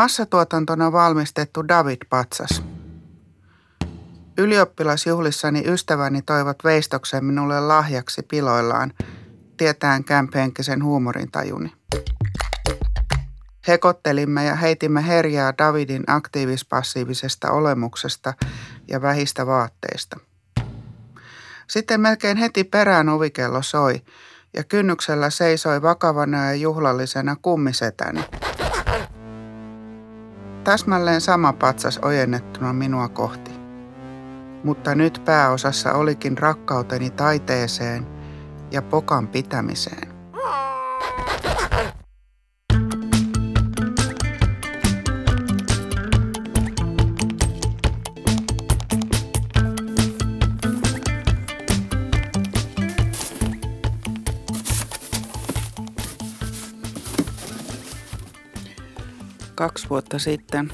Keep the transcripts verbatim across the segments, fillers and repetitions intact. Massatuotantona valmistettu David-patsas. Ylioppilasjuhlissani ystäväni toivat veistoksen minulle lahjaksi piloillaan, tietäen kämpenkkisen huumorintajuni. Hekottelimme ja heitimme herjaa Davidin aktiivis-passiivisesta olemuksesta ja vähistä vaatteista. Sitten melkein heti perään ovikello soi, ja kynnyksellä seisoi vakavana ja juhlallisena kummisetäni. Täsmälleen sama patsas ojennettuna minua kohti. Mutta nyt pääosassa olikin rakkauteni taiteeseen ja pokan pitämiseen. Kaksi vuotta sitten,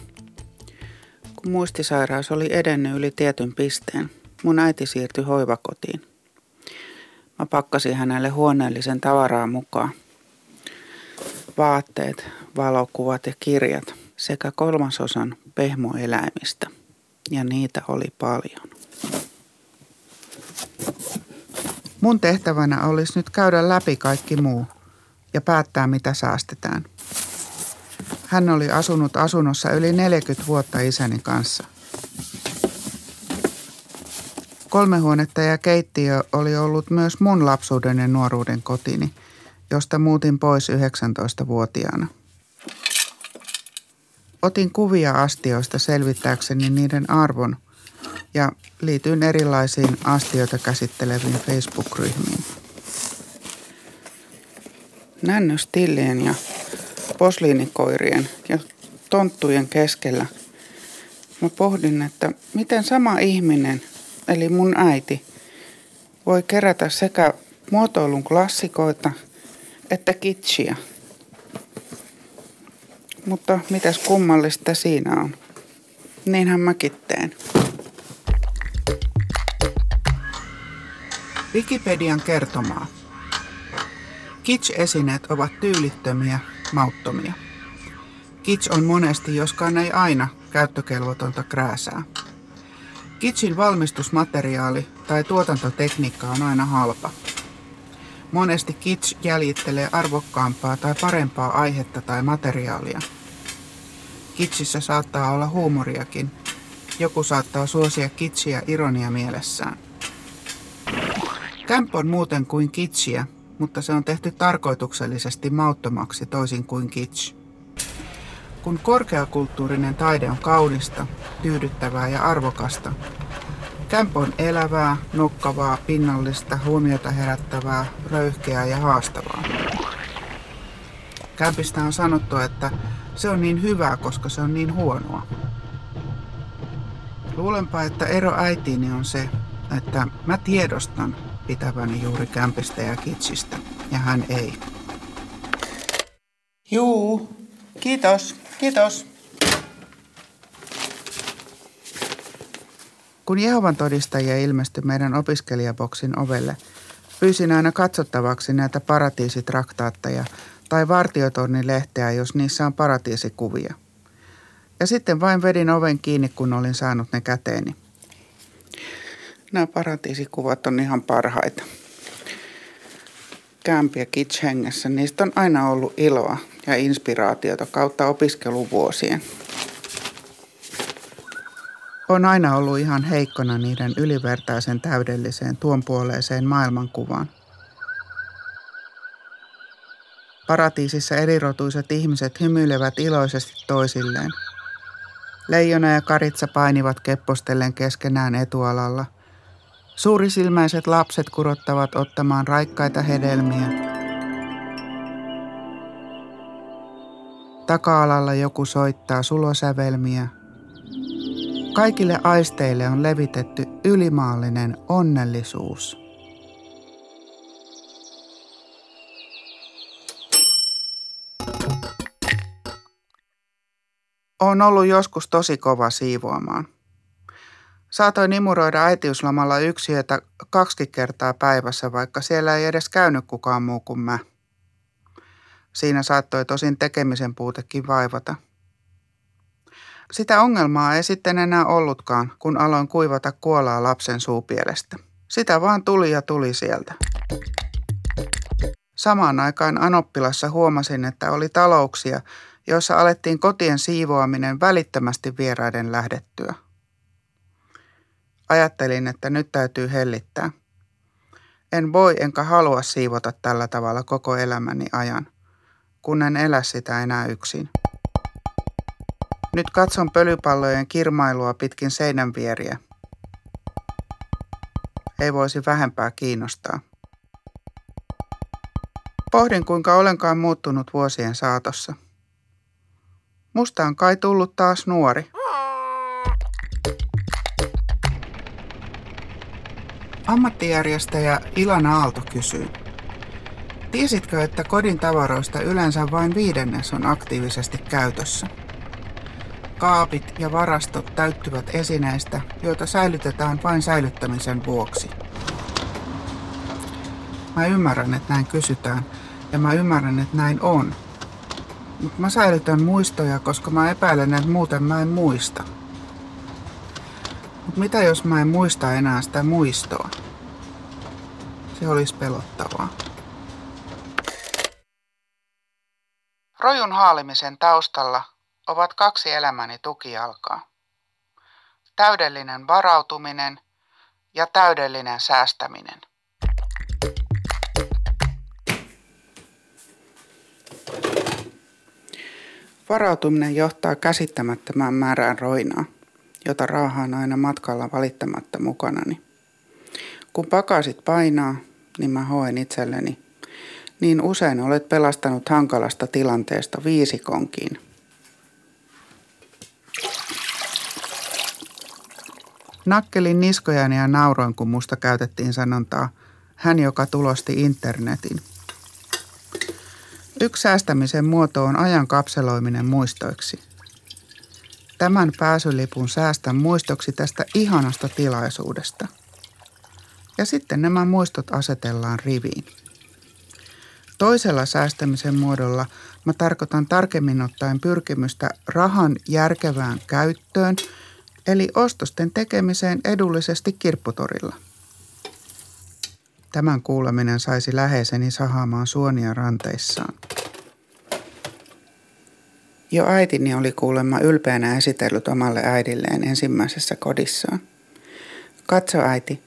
kun muistisairaus oli edennyt yli tietyn pisteen, mun äiti siirtyi hoivakotiin. Mä pakkasin hänelle huoneellisen tavaraa mukaan. Vaatteet, valokuvat ja kirjat sekä kolmasosan pehmoeläimistä. Ja niitä oli paljon. Mun tehtävänä olisi nyt käydä läpi kaikki muu ja päättää mitä säästetään. Hän oli asunut asunnossa yli neljäkymmentä vuotta isäni kanssa. Kolme huonetta ja keittiö oli ollut myös mun lapsuuden ja nuoruuden kotini, josta muutin pois yhdeksäntoistavuotiaana. Otin kuvia astioista selvittääkseni niiden arvon ja liityin erilaisiin astioita käsitteleviin Facebook-ryhmiin. Nännystillien ja posliinikoirien ja tonttujen keskellä mä pohdin, että miten sama ihminen, eli mun äiti, voi kerätä sekä muotoilun klassikoita että kitschiä. Mutta mitäs kummallista siinä on? Niinhän mäkin teen. Wikipedian kertomaa. Kitsch-esineet ovat tyylittömiä, mauttomia. Kitsch on monesti, joskaan ei aina, käyttökelvotonta krääsää. Kitschin valmistusmateriaali tai tuotantotekniikka on aina halpa. Monesti kitsch jäljittelee arvokkaampaa tai parempaa aihetta tai materiaalia. Kitschissä saattaa olla huumoriakin. Joku saattaa suosia kitschiä ironia mielessään. Camp on muuten kuin kitschiä, mutta se on tehty tarkoituksellisesti mauttomaksi toisin kuin kitsch. Kun korkeakulttuurinen taide on kaunista, tyydyttävää ja arvokasta, camp on elävää, nokkavaa, pinnallista, huomiota herättävää, röyhkeää ja haastavaa. Campista on sanottu, että se on niin hyvää, koska se on niin huonoa. Luulenpa, että ero äitiini on se, että mä tiedostan pitäväni juuri kämpistä ja kitsistä, ja hän ei. Juu, kiitos, kiitos. Kun Jehovan todistajia ilmestyi meidän opiskelijaboksin ovelle, pyysin aina katsottavaksi näitä paratiisitraktaatteja tai vartiotornilehteä, jos niissä on paratiisikuvia. Ja sitten vain vedin oven kiinni, kun olin saanut ne käteeni. Nämä paratiisikuvat on ihan parhaita. Camp ja kitsch hengessä, niistä on aina ollut iloa ja inspiraatiota kautta opiskeluvuosien. On aina ollut ihan heikkona niiden ylivertaisen täydelliseen tuonpuoleiseen maailmankuvaan. Paratiisissa erirotuiset ihmiset hymyilevät iloisesti toisilleen. Leijona ja karitsa painivat keppostellen keskenään etualalla. Suurisilmäiset lapset kurottavat ottamaan raikkaita hedelmiä. Taka-alalla joku soittaa sulosävelmiä. Kaikille aisteille on levitetty ylimaallinen onnellisuus. Olen ollut joskus tosi kova siivoamaan. Saatoin imuroida äitiyslomalla yksiötä kaksi kertaa päivässä, vaikka siellä ei edes käynyt kukaan muu kuin mä. Siinä saattoi tosin tekemisen puutekin vaivata. Sitä ongelmaa ei sitten enää ollutkaan, kun aloin kuivata kuolaa lapsen suupielestä. Sitä vaan tuli ja tuli sieltä. Samaan aikaan Anoppilassa huomasin, että oli talouksia, joissa alettiin kotien siivoaminen välittömästi vieraiden lähdettyä. Ajattelin, että nyt täytyy hellittää. En voi enkä halua siivota tällä tavalla koko elämäni ajan, kun en elä sitä enää yksin. Nyt katson pölypallojen kirmailua pitkin seinän vieriä. Ei voisi vähempää kiinnostaa. Pohdin, kuinka olenkaan muuttunut vuosien saatossa. Musta on kai tullut taas nuori. Ammattijärjestäjä Ilana Aalto kysyy. Tiesitkö, että kodin tavaroista yleensä vain viidennes on aktiivisesti käytössä? Kaapit ja varastot täyttyvät esineistä, joita säilytetään vain säilyttämisen vuoksi. Mä ymmärrän, että näin kysytään, ja mä ymmärrän, että näin on. Mutta mä säilytän muistoja, koska mä epäilen, että muuten mä en muista. Mut mitä jos mä en muista enää sitä muistoa? Se olisi pelottavaa. Rojun haalimisen taustalla ovat kaksi elämäni tukijalkaa. Täydellinen varautuminen ja täydellinen säästäminen. Varautuminen johtaa käsittämättömään määrään roinaa, jota raahaan aina matkalla valittamatta mukanani. Kun pakasit painaa, niin mä hoen itselleni. Niin usein olet pelastanut hankalasta tilanteesta viisikonkin. Nakkelin niskojani ja nauroin, kun musta käytettiin sanontaa, hän joka tulosti internetin. Yksi säästämisen muoto on ajan kapseloiminen muistoiksi. Tämän pääsylipun säästän muistoksi tästä ihanasta tilaisuudesta. Ja sitten nämä muistot asetellaan riviin. Toisella säästämisen muodolla mä tarkoitan tarkemmin ottaen pyrkimystä rahan järkevään käyttöön, eli ostosten tekemiseen edullisesti kirpputorilla. Tämän kuuleminen saisi läheiseni sahaamaan suonia ranteissaan. Jo äitini oli kuulemma ylpeänä esitellyt omalle äidilleen ensimmäisessä kodissaan. Katso äiti,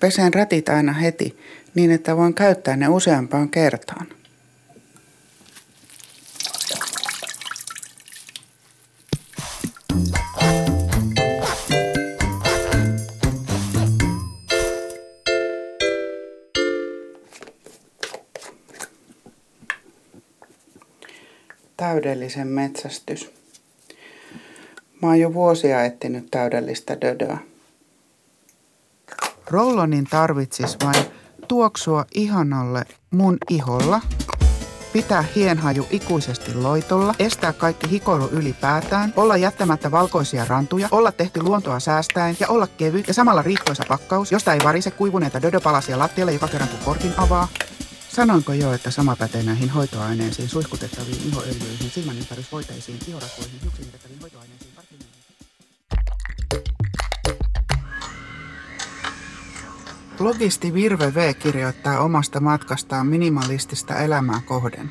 peseen rätit aina heti, niin että voin käyttää ne useampaan kertaan. Täydellisen metsästys. Mä oon jo vuosia etsinyt täydellistä dödöä. Rollonin tarvitsis vain tuoksua ihanalle mun iholla, pitää hienhaju ikuisesti loitolla, estää kaikki hikoilu ylipäätään, olla jättämättä valkoisia rantuja, olla tehty luontoa säästäen ja olla kevyt ja samalla riittoisa pakkaus, josta ei varise kuivuneita dödöpalasia lattialle joka kerran kun korkin avaa. Sanoinko jo, että sama pätee näihin hoitoaineisiin, suihkutettaviin ihoöljyihin, silmänympärisvoiteisiin, ihorasvoihin, hiuksennitettäviin hoitoaineisiin, parfyymeihin? Blogisti Virve V kirjoittaa omasta matkastaan minimalistista elämää kohden.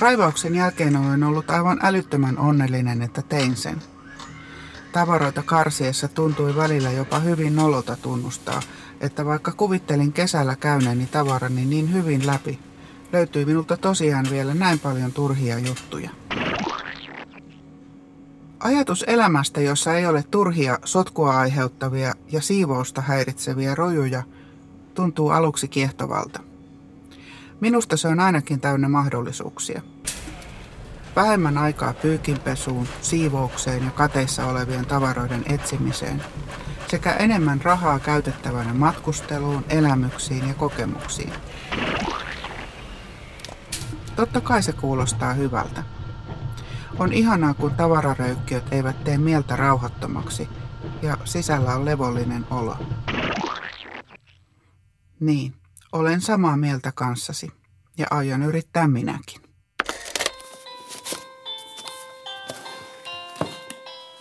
Raivauksen jälkeen olen ollut aivan älyttömän onnellinen, että tein sen. Tavaroita karsiessa tuntui välillä jopa hyvin nolota tunnustaa, että vaikka kuvittelin kesällä käyneeni tavarani niin hyvin läpi, löytyi minulta tosiaan vielä näin paljon turhia juttuja. Ajatus elämästä, jossa ei ole turhia, sotkua aiheuttavia ja siivousta häiritseviä rojuja, tuntuu aluksi kiehtovalta. Minusta se on ainakin täynnä mahdollisuuksia. Vähemmän aikaa pyykinpesuun, siivoukseen ja kateissa olevien tavaroiden etsimiseen sekä enemmän rahaa käytettävänä matkusteluun, elämyksiin ja kokemuksiin. Totta kai se kuulostaa hyvältä. On ihanaa, kun tavararöykkiöt eivät tee mieltä rauhattomaksi ja sisällä on levollinen olo. Niin, olen samaa mieltä kanssasi ja aion yrittää minäkin.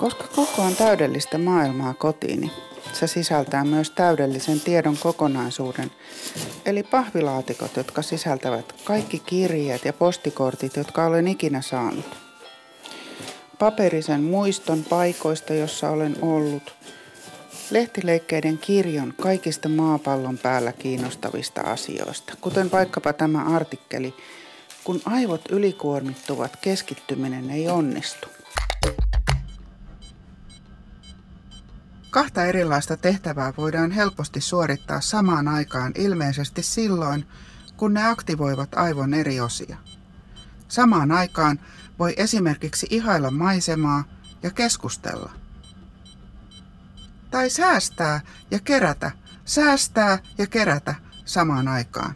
Koska kokoan täydellistä maailmaa kotiini, se sisältää myös täydellisen tiedon kokonaisuuden, eli pahvilaatikot, jotka sisältävät kaikki kirjeet ja postikortit, jotka olen ikinä saanut. Paperisen muiston paikoista, jossa olen ollut. Lehtileikkeiden kirjon kaikista maapallon päällä kiinnostavista asioista, kuten vaikkapa tämä artikkeli, kun aivot ylikuormittuvat, keskittyminen ei onnistu. Kahta erilaista tehtävää voidaan helposti suorittaa samaan aikaan ilmeisesti silloin, kun ne aktivoivat aivon eri osia. Samaan aikaan voi esimerkiksi ihailla maisemaa ja keskustella. Tai säästää ja kerätä, säästää ja kerätä samaan aikaan.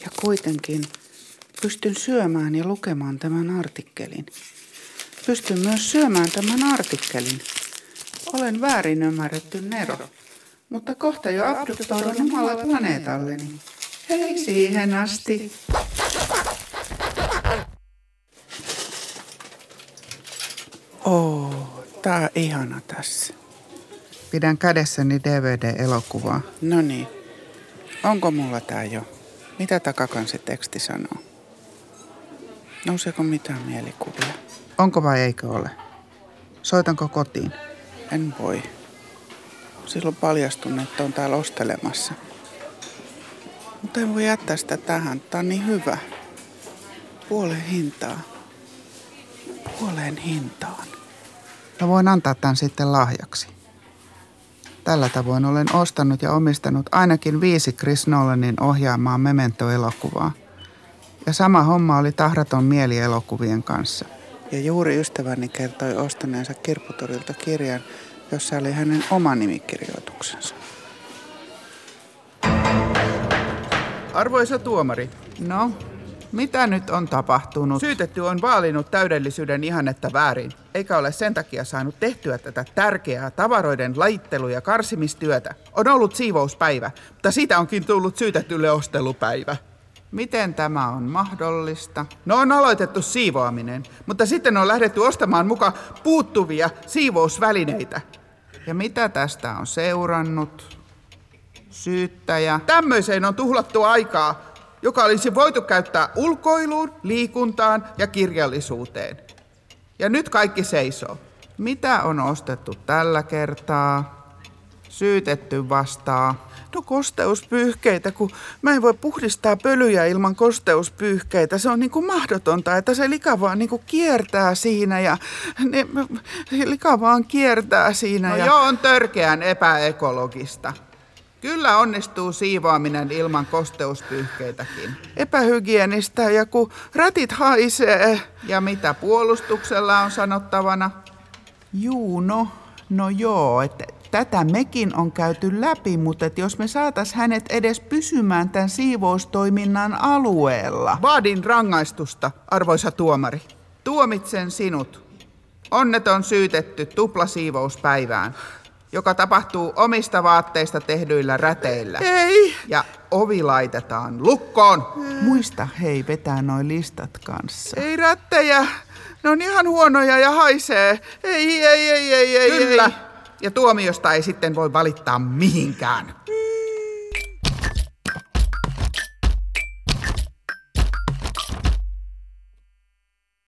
Ja kuitenkin pystyn syömään ja lukemaan tämän artikkelin. Pystyn myös syömään tämän artikkelin. Olen väärin ymmärretty nero, mutta kohta jo abduktoidun omalle planeetalleni. Hei siihen asti! Oh, tää on ihana tässä. Pidän kädessäni D V D-elokuvaa. No niin. Onko mulla tää jo? Mitä takakansi teksti sanoo? Nouseeko mitään mielikuvia? Onko vai eikö ole? Soitanko kotiin? En voi. Silloin paljastun, että on täällä ostelemassa. Mutta en voi jättää sitä tähän. Tää on niin hyvä. Puoleen hintaan. Puoleen hintaan. No voin antaa tämän sitten lahjaksi. Tällä tavoin olen ostanut ja omistanut ainakin viisi Chris Nolanin ohjaamaa Memento-elokuvaa. Ja sama homma oli tahraton mieli elokuvien kanssa. Ja juuri ystäväni kertoi ostaneensa kirpputorilta kirjan, jossa oli hänen oma nimikirjoituksensa. Arvoisa tuomari. No? Mitä nyt on tapahtunut? Syytetty on vaalinut täydellisyyden ihannetta väärin, eikä ole sen takia saanut tehtyä tätä tärkeää tavaroiden lajittelu- ja karsimistyötä. On ollut siivouspäivä, mutta siitä onkin tullut syytetylle ostelupäivä. Miten tämä on mahdollista? No on aloitettu siivoaminen, mutta sitten on lähdetty ostamaan mukaan puuttuvia siivousvälineitä. Ja mitä tästä on seurannut? Syyttäjä. Tämmöiseen on tuhlattu aikaa, joka olisi voitu käyttää ulkoiluun, liikuntaan ja kirjallisuuteen. Ja nyt kaikki seisoo. Mitä on ostettu tällä kertaa? Syytetty vastaa. No kosteuspyyhkeitä, kun mä en voi puhdistaa pölyjä ilman kosteuspyyhkeitä. Se on niin kuin mahdotonta, että se lika vaan niin kuin kiertää siinä ja ne, lika vaan kiertää siinä. No ja... joo, on törkeän epäekologista. Kyllä onnistuu siivoaminen ilman kosteuspyyhkeitäkin. Epähygienistä ja kun rätit haisee. Ja mitä puolustuksella on sanottavana? Juu, no, no joo, että tätä mekin on käyty läpi, mutta et jos me saatais hänet edes pysymään tämän siivoustoiminnan alueella. Vaadin rangaistusta, arvoisa tuomari. Tuomitsen sinut. Onneton syytetty tuplasiivouspäivään, joka tapahtuu omista vaatteista tehdyillä räteillä. Ei! Ja ovi laitetaan lukkoon. Ei. Muista hei vetää noi listat kanssa. Ei rättejä. Ne on ihan huonoja ja haisee. Ei, ei, ei, ei, ei. Kyllä. Ei. Ja tuomiosta ei sitten voi valittaa mihinkään.